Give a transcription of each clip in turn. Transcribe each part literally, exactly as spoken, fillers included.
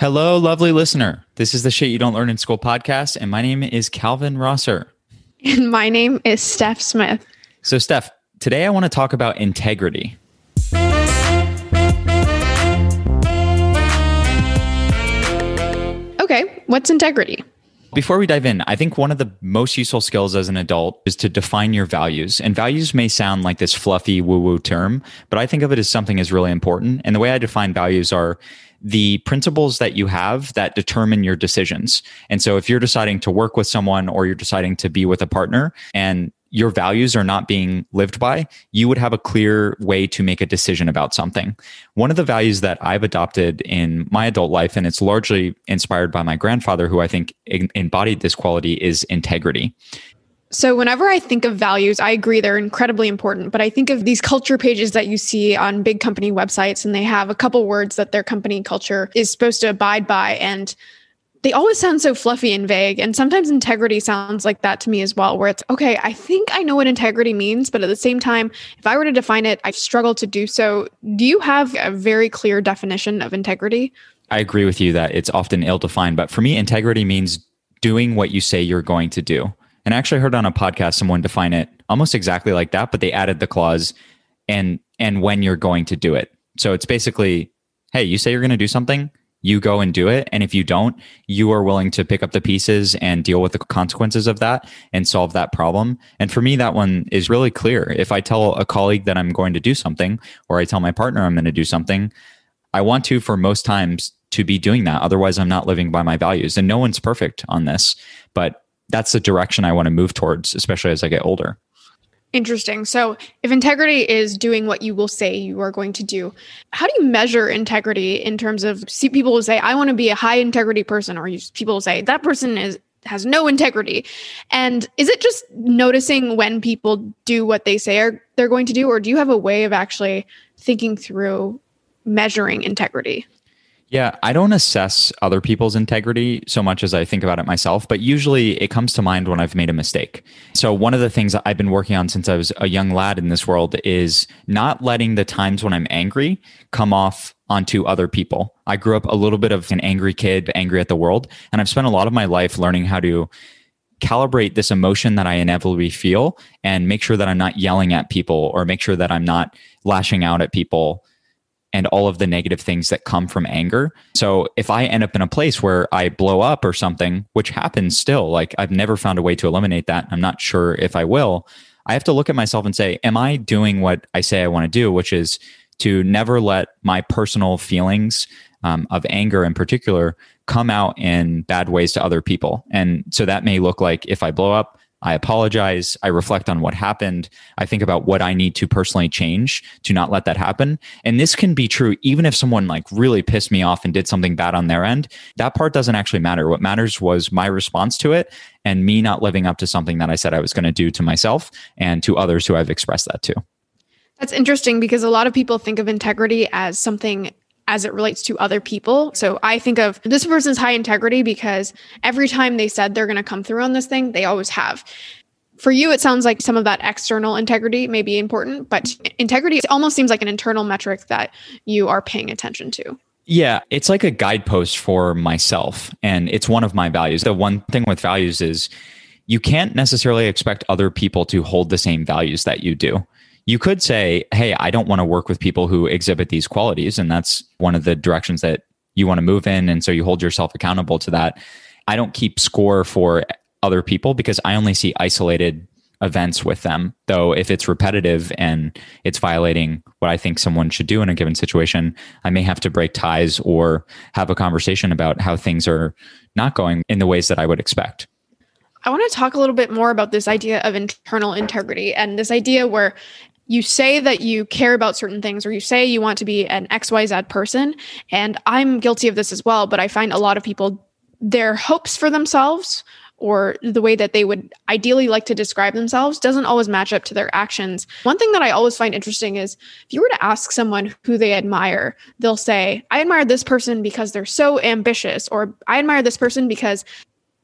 Hello, lovely listener. This is the Shit You Don't Learn in School podcast, and my name is Calvin Rosser. And my name is Steph Smith. So, Steph, today I want to talk about integrity. Okay, what's integrity? Before we dive in, I think one of the most useful skills as an adult is to define your values. And values may sound like this fluffy woo-woo term, but I think of it as something that's really important. And the way I define values are the principles that you have that determine your decisions. And so if you're deciding to work with someone or you're deciding to be with a partner and your values are not being lived by, you would have a clear way to make a decision about something. One of the values that I've adopted in my adult life, and it's largely inspired by my grandfather, who I think embodied this quality, is integrity. So whenever I think of values, I agree they're incredibly important, but I think of these culture pages that you see on big company websites, and they have a couple words that their company culture is supposed to abide by. And they always sound so fluffy and vague. And sometimes integrity sounds like that to me as well, where it's, okay, I think I know what integrity means, but at the same time, if I were to define it, I struggle to do so. Do you have a very clear definition of integrity? I agree with you that it's often ill-defined, but for me, integrity means doing what you say you're going to do. And I actually heard on a podcast someone define it almost exactly like that, but they added the clause, and and when you're going to do it. So it's basically, hey, you say you're going to do something, you go and do it. And if you don't, you are willing to pick up the pieces and deal with the consequences of that and solve that problem. And for me, that one is really clear. If I tell a colleague that I'm going to do something, or I tell my partner I'm going to do something, I want to, for most times, to be doing that. Otherwise, I'm not living by my values. And no one's perfect on this, but that's the direction I want to move towards, especially as I get older. Interesting. So if integrity is doing what you will say you are going to do, how do you measure integrity in terms of, see, people will say, I want to be a high integrity person, or you, people will say, that person is has no integrity. And is it just noticing when people do what they say are, they're going to do, or do you have a way of actually thinking through measuring integrity? Yeah, I don't assess other people's integrity so much as I think about it myself, but usually it comes to mind when I've made a mistake. So one of the things I've been working on since I was a young lad in this world is not letting the times when I'm angry come off onto other people. I grew up a little bit of an angry kid, angry at the world, and I've spent a lot of my life learning how to calibrate this emotion that I inevitably feel and make sure that I'm not yelling at people, or make sure that I'm not lashing out at people and all of the negative things that come from anger. So if I end up in a place where I blow up or something, which happens still, like I've never found a way to eliminate that. I'm not sure if I will. I have to look at myself and say, am I doing what I say I want to do, which is to never let my personal feelings um, of anger in particular come out in bad ways to other people? And so that may look like, if I blow up, I apologize. I reflect on what happened. I think about what I need to personally change to not let that happen. And this can be true even if someone like really pissed me off and did something bad on their end. That part doesn't actually matter. What matters was my response to it and me not living up to something that I said I was going to do to myself and to others who I've expressed that to. That's interesting, because a lot of people think of integrity as something as it relates to other people. So I think of this person's high integrity because every time they said they're going to come through on this thing, they always have. For you, it sounds like some of that external integrity may be important, but integrity almost seems like an internal metric that you are paying attention to. Yeah, it's like a guidepost for myself, and it's one of my values. The one thing with values is you can't necessarily expect other people to hold the same values that you do. You could say, hey, I don't want to work with people who exhibit these qualities. And that's one of the directions that you want to move in. And so you hold yourself accountable to that. I don't keep score for other people because I only see isolated events with them. Though if it's repetitive and it's violating what I think someone should do in a given situation, I may have to break ties or have a conversation about how things are not going in the ways that I would expect. I want to talk a little bit more about this idea of internal integrity and this idea where you say that you care about certain things, or you say you want to be an X Y Z person. And I'm guilty of this as well, but I find a lot of people, their hopes for themselves or the way that they would ideally like to describe themselves doesn't always match up to their actions. One thing that I always find interesting is if you were to ask someone who they admire, they'll say, I admire this person because they're so ambitious, or I admire this person because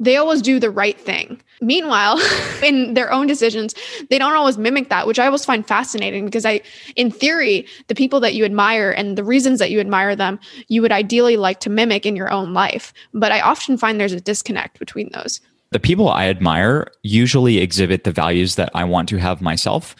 They always do the right thing. Meanwhile, in their own decisions, they don't always mimic that, which I always find fascinating because I, in theory, the people that you admire and the reasons that you admire them, you would ideally like to mimic in your own life. But I often find there's a disconnect between those. The people I admire usually exhibit the values that I want to have myself,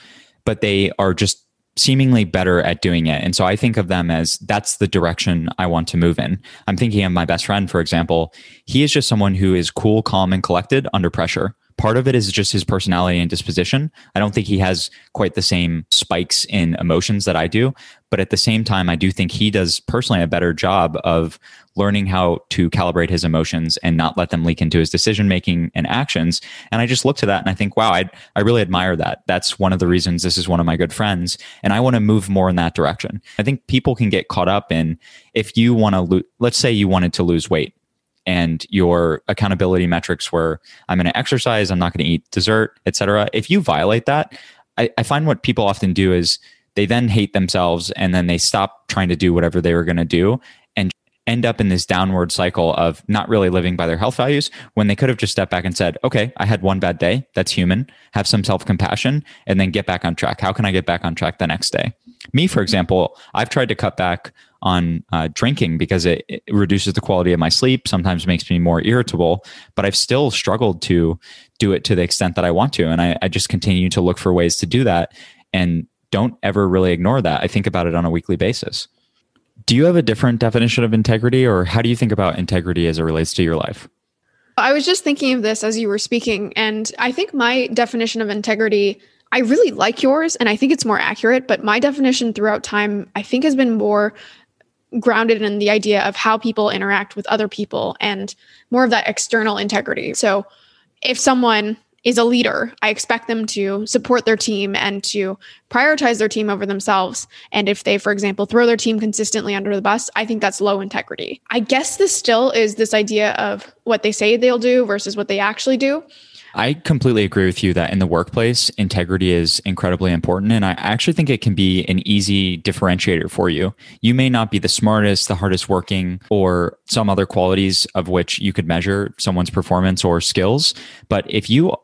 but they are just seemingly better at doing it. And so I think of them as that's the direction I want to move in. I'm thinking of my best friend, for example. He is just someone who is cool, calm, and collected under pressure. Part of it is just his personality and disposition. I don't think he has quite the same spikes in emotions that I do. But at the same time, I do think he does personally a better job of learning how to calibrate his emotions and not let them leak into his decision-making and actions. And I just look to that and I think, wow, I I really admire that. That's one of the reasons this is one of my good friends. And I want to move more in that direction. I think people can get caught up in, if you want to, lo- let's say you wanted to lose weight and your accountability metrics were, I'm going to exercise, I'm not going to eat dessert, et cetera. If you violate that, I, I find what people often do is they then hate themselves and then they stop trying to do whatever they were going to do and end up in this downward cycle of not really living by their health values when they could have just stepped back and said, okay, I had one bad day. That's human. Have some self-compassion and then get back on track. How can I get back on track the next day? Me, for example, I've tried to cut back on uh, drinking because it, it reduces the quality of my sleep, sometimes makes me more irritable, but I've still struggled to do it to the extent that I want to. And I, I just continue to look for ways to do that and don't ever really ignore that. I think about it on a weekly basis. Do you have a different definition of integrity, or how do you think about integrity as it relates to your life? I was just thinking of this as you were speaking, and I think my definition of integrity, I really like yours and I think it's more accurate, but my definition throughout time, I think, has been more grounded in the idea of how people interact with other people and more of that external integrity. So if someone is a leader, I expect them to support their team and to prioritize their team over themselves. And if they, for example, throw their team consistently under the bus, I think that's low integrity. I guess this still is this idea of what they say they'll do versus what they actually do. I completely agree with you that in the workplace, integrity is incredibly important. And I actually think it can be an easy differentiator for you. You may not be the smartest, the hardest working, or some other qualities of which you could measure someone's performance or skills. But if you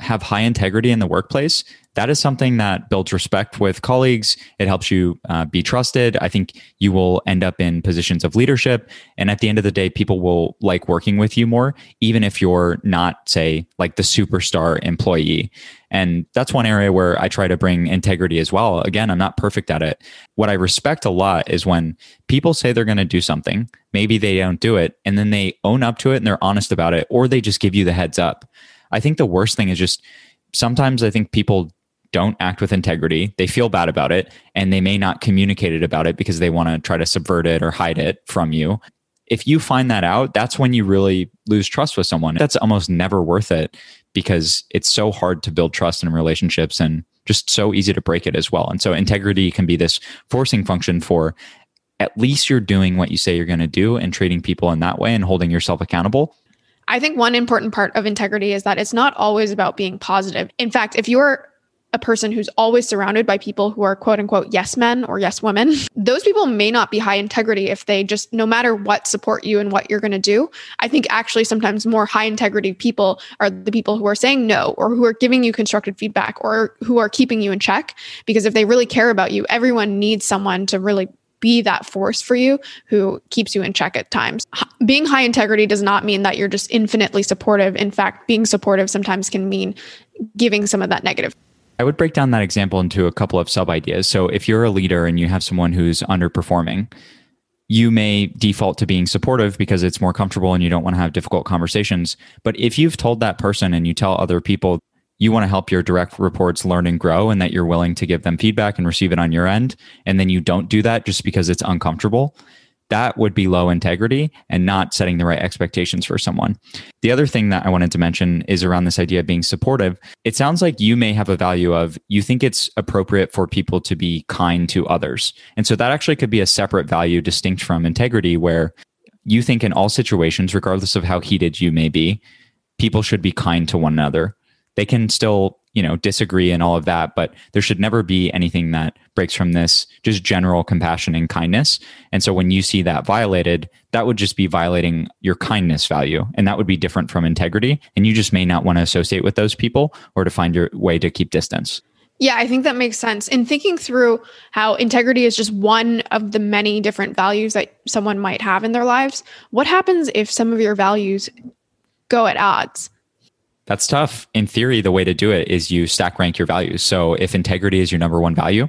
have high integrity in the workplace, that is something that builds respect with colleagues. It helps you uh, be trusted. I think you will end up in positions of leadership. And at the end of the day, people will like working with you more, even if you're not, say, like the superstar employee. And that's one area where I try to bring integrity as well. Again, I'm not perfect at it. What I respect a lot is when people say they're going to do something, maybe they don't do it, and then they own up to it and they're honest about it, or they just give you the heads up. I think the worst thing is just sometimes I think people don't act with integrity. They feel bad about it and they may not communicate it about it because they want to try to subvert it or hide it from you. If you find that out, that's when you really lose trust with someone. That's almost never worth it because it's so hard to build trust in relationships and just so easy to break it as well. And so integrity can be this forcing function for at least you're doing what you say you're going to do and treating people in that way and holding yourself accountable. I think one important part of integrity is that it's not always about being positive. In fact, if you're a person who's always surrounded by people who are quote unquote yes men or yes women, those people may not be high integrity if they just, no matter what, support you and what you're going to do. I think actually sometimes more high integrity people are the people who are saying no, or who are giving you constructive feedback, or who are keeping you in check. Because if they really care about you, everyone needs someone to really be that force for you who keeps you in check at times. Being high integrity does not mean that you're just infinitely supportive. In fact, being supportive sometimes can mean giving some of that negative. I would break down that example into a couple of sub ideas. So if you're a leader and you have someone who's underperforming, you may default to being supportive because it's more comfortable and you don't want to have difficult conversations. But if you've told that person and you tell other people you want to help your direct reports learn and grow and that you're willing to give them feedback and receive it on your end, and then you don't do that just because it's uncomfortable, that would be low integrity and not setting the right expectations for someone. The other thing that I wanted to mention is around this idea of being supportive. It sounds like you may have a value of you think it's appropriate for people to be kind to others. And so that actually could be a separate value distinct from integrity, where you think in all situations, regardless of how heated you may be, people should be kind to one another. They can still you know, disagree and all of that, but there should never be anything that breaks from this just general compassion and kindness. And so when you see that violated, that would just be violating your kindness value. And that would be different from integrity. And you just may not want to associate with those people or to find your way to keep distance. Yeah, I think that makes sense. In thinking through how integrity is just one of the many different values that someone might have in their lives, what happens if some of your values go at odds? That's tough. In theory, the way to do it is you stack rank your values. So if integrity is your number one value,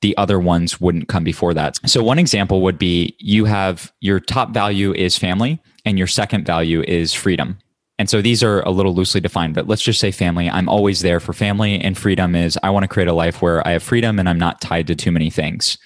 the other ones wouldn't come before that. So one example would be you have your top value is family and your second value is freedom. And so these are a little loosely defined, but let's just say family. I'm always there for family, and freedom is I want to create a life where I have freedom and I'm not tied to too many things.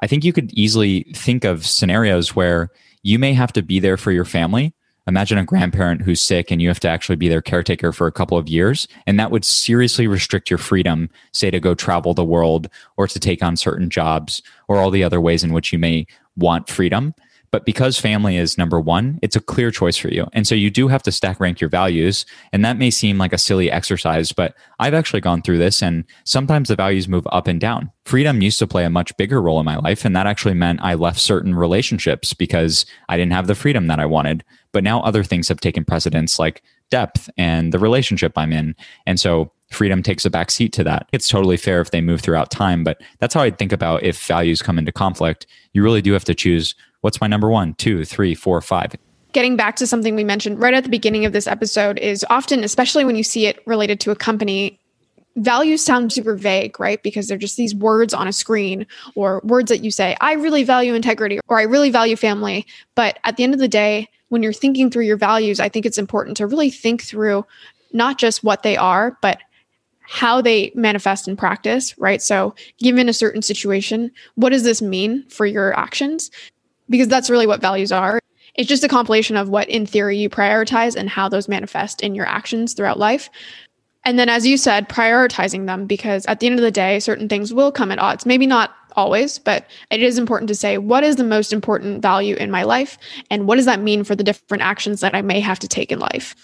I think you could easily think of scenarios where you may have to be there for your family. Imagine a grandparent who's sick and you have to actually be their caretaker for a couple of years. And that would seriously restrict your freedom, say to go travel the world or to take on certain jobs or all the other ways in which you may want freedom. But because family is number one, it's a clear choice for you. And so you do have to stack rank your values. And that may seem like a silly exercise, but I've actually gone through this, and sometimes the values move up and down. Freedom used to play a much bigger role in my life. And that actually meant I left certain relationships because I didn't have the freedom that I wanted. But now other things have taken precedence, like depth and the relationship I'm in. And so freedom takes a back seat to that. It's totally fair if they move throughout time, but that's how I think about if values come into conflict. You really do have to choose what's my number one, two, three, four, five. Getting back to something we mentioned right at the beginning of this episode is often, especially when you see it related to a company, values sound super vague, right? Because they're just these words on a screen or words that you say, I really value integrity or I really value family. But at the end of the day, when you're thinking through your values, I think it's important to really think through not just what they are, but how they manifest in practice, right? So given a certain situation, what does this mean for your actions? Because that's really what values are. It's just a compilation of what in theory you prioritize and how those manifest in your actions throughout life. And then, as you said, prioritizing them, because at the end of the day, certain things will come at odds. Maybe not always, but it is important to say, what is the most important value in my life? And what does that mean for the different actions that I may have to take in life?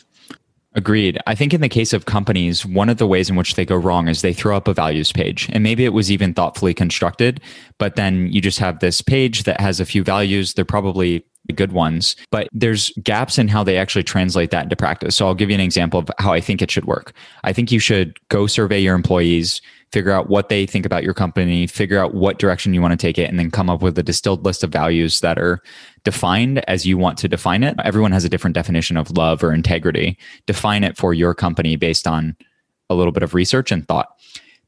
Agreed. I think in the case of companies, one of the ways in which they go wrong is they throw up a values page, and maybe it was even thoughtfully constructed, but then you just have this page that has a few values. They're probably good ones, but there's gaps in how they actually translate that into practice. So I'll give you an example of how I think it should work. I think you should go survey your employees, figure out what they think about your company, figure out what direction you want to take it, and then come up with a distilled list of values that are defined as you want to define it. Everyone has a different definition of love or integrity. Define it for your company based on a little bit of research and thought.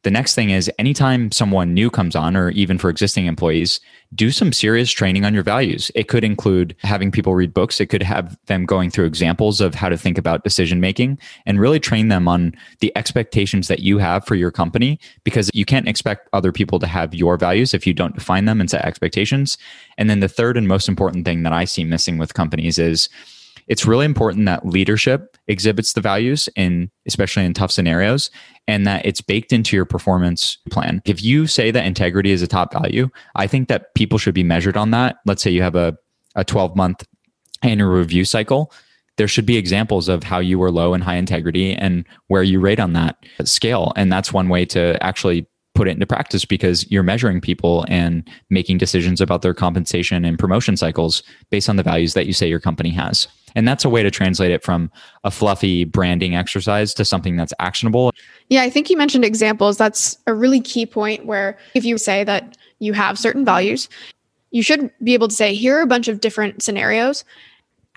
The next thing is, anytime someone new comes on, or even for existing employees, do some serious training on your values. It could include having people read books. It could have them going through examples of how to think about decision-making, and really train them on the expectations that you have for your company, because you can't expect other people to have your values if you don't define them and set expectations. And then the third and most important thing that I see missing with companies is, it's really important that leadership exhibits the values, in, especially in tough scenarios, and that it's baked into your performance plan. If you say that integrity is a top value, I think that people should be measured on that. Let's say you have a twelve-month annual review cycle. There should be examples of how you were low and high integrity and where you rate on that scale. And that's one way to actually put it into practice, because you're measuring people and making decisions about their compensation and promotion cycles based on the values that you say your company has. And that's a way to translate it from a fluffy branding exercise to something that's actionable. Yeah, I think you mentioned examples. That's a really key point, where if you say that you have certain values, you should be able to say, here are a bunch of different scenarios.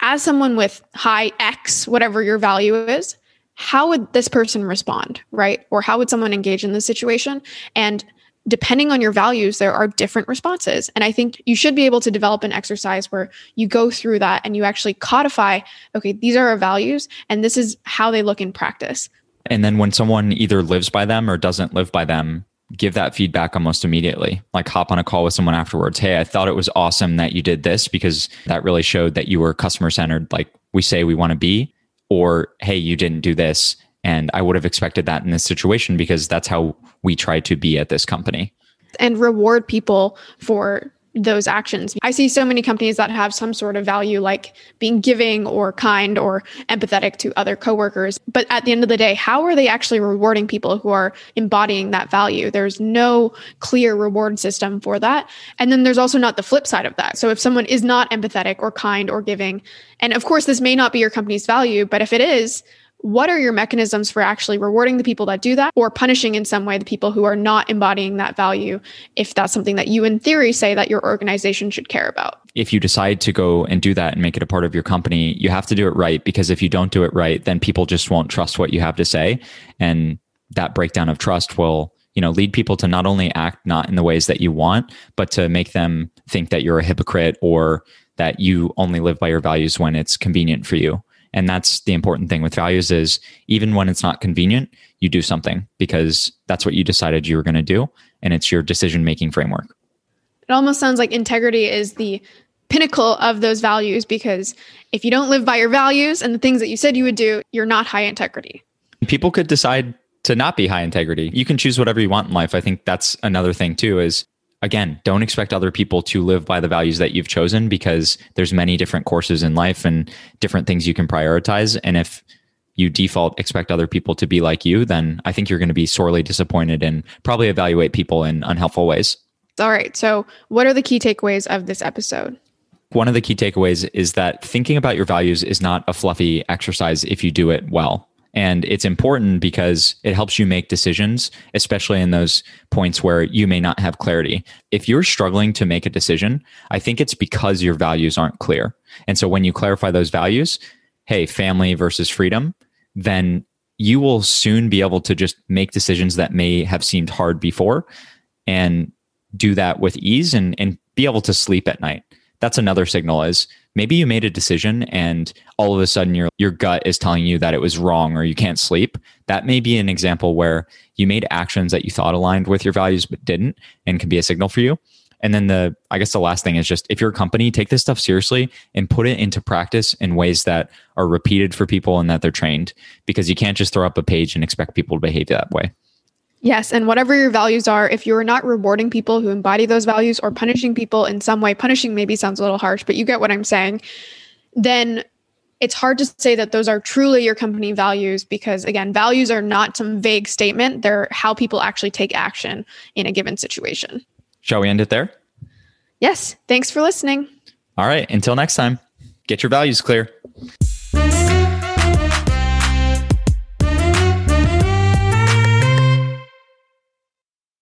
As someone with high X, whatever your value is, how would this person respond, right? Or how would someone engage in this situation? And depending on your values, there are different responses. And I think you should be able to develop an exercise where you go through that and you actually codify, okay, these are our values and this is how they look in practice. And then when someone either lives by them or doesn't live by them, give that feedback almost immediately. Like, hop on a call with someone afterwards. Hey, I thought it was awesome that you did this, because that really showed that you were customer-centered, like we say we want to be. Or, hey, you didn't do this, and I would have expected that in this situation, because that's how we try to be at this company. And reward people for those actions. I see so many companies that have some sort of value, like being giving or kind or empathetic to other coworkers. But at the end of the day, how are they actually rewarding people who are embodying that value? There's no clear reward system for that. And then there's also not the flip side of that. So if someone is not empathetic or kind or giving, and of course, this may not be your company's value, but if it is, what are your mechanisms for actually rewarding the people that do that or punishing in some way the people who are not embodying that value, if that's something that you in theory say that your organization should care about? If you decide to go and do that and make it a part of your company, you have to do it right, because if you don't do it right, then people just won't trust what you have to say. And that breakdown of trust will, you know, lead people to not only act not in the ways that you want, but to make them think that you're a hypocrite or that you only live by your values when it's convenient for you. And that's the important thing with values is even when it's not convenient, you do something because that's what you decided you were going to do. And it's your decision-making framework. It almost sounds like integrity is the pinnacle of those values, because if you don't live by your values and the things that you said you would do, you're not high integrity. People could decide to not be high integrity. You can choose whatever you want in life. I think that's another thing too is, again, don't expect other people to live by the values that you've chosen, because there's many different courses in life and different things you can prioritize. And if you default expect other people to be like you, then I think you're going to be sorely disappointed and probably evaluate people in unhelpful ways. All right. So what are the key takeaways of this episode? One of the key takeaways is that thinking about your values is not a fluffy exercise if you do it well. And it's important because it helps you make decisions, especially in those points where you may not have clarity. If you're struggling to make a decision, I think it's because your values aren't clear. And so when you clarify those values, hey, family versus freedom, then you will soon be able to just make decisions that may have seemed hard before and do that with ease and, and be able to sleep at night. That's another signal is maybe you made a decision and all of a sudden your your gut is telling you that it was wrong or you can't sleep. That may be an example where you made actions that you thought aligned with your values but didn't, and can be a signal for you. And then the, I guess the last thing is just if you're a company, take this stuff seriously and put it into practice in ways that are repeated for people and that they're trained, because you can't just throw up a page and expect people to behave that way. Yes. And whatever your values are, if you're not rewarding people who embody those values or punishing people in some way, punishing maybe sounds a little harsh, but you get what I'm saying, then it's hard to say that those are truly your company values, because again, values are not some vague statement. They're how people actually take action in a given situation. Shall we end it there? Yes. Thanks for listening. All right. Until next time, get your values clear.